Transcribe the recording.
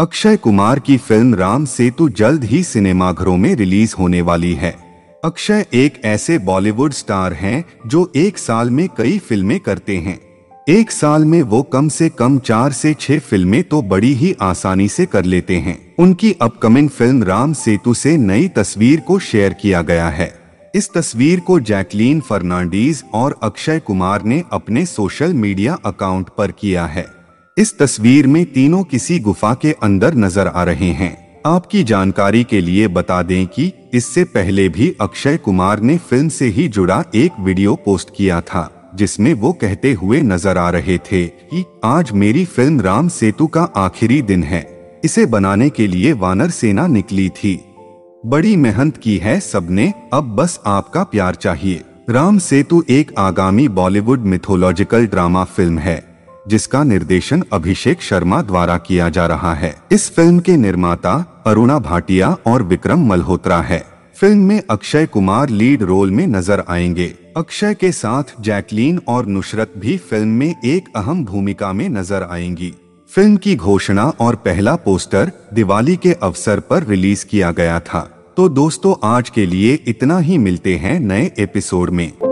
अक्षय कुमार की फिल्म राम सेतु जल्द ही सिनेमाघरों में रिलीज होने वाली है। अक्षय एक ऐसे बॉलीवुड स्टार हैं जो एक साल में कई फिल्में करते हैं। एक साल में वो कम से कम 4 से 6 फिल्में तो बड़ी ही आसानी से कर लेते हैं। उनकी अपकमिंग फिल्म राम सेतु से नई तस्वीर को शेयर किया गया है। इस तस्वीर को जैकलीन फर्नांडीज और अक्षय कुमार ने अपने सोशल मीडिया अकाउंट पर किया है। इस तस्वीर में तीनों किसी गुफा के अंदर नजर आ रहे हैं। आपकी जानकारी के लिए बता दें कि इससे पहले भी अक्षय कुमार ने फिल्म से ही जुड़ा एक वीडियो पोस्ट किया था, जिसमें वो कहते हुए नजर आ रहे थे कि आज मेरी फिल्म राम सेतु का आखिरी दिन है। इसे बनाने के लिए वानर सेना निकली थी, बड़ी मेहनत की है सबने, अब बस आपका प्यार चाहिए। राम सेतु एक आगामी बॉलीवुड मिथोलॉजिकल ड्रामा फिल्म है, जिसका निर्देशन अभिषेक शर्मा द्वारा किया जा रहा है। इस फिल्म के निर्माता अरुणा भाटिया और विक्रम मल्होत्रा है। फिल्म में अक्षय कुमार लीड रोल में नजर आएंगे। अक्षय के साथ जैकलीन और नुसरत भी फिल्म में एक अहम भूमिका में नजर आएंगी। फिल्म की घोषणा और पहला पोस्टर दिवाली के अवसर पर रिलीज किया गया था। तो दोस्तों, आज के लिए इतना ही। मिलते हैं नए एपिसोड में।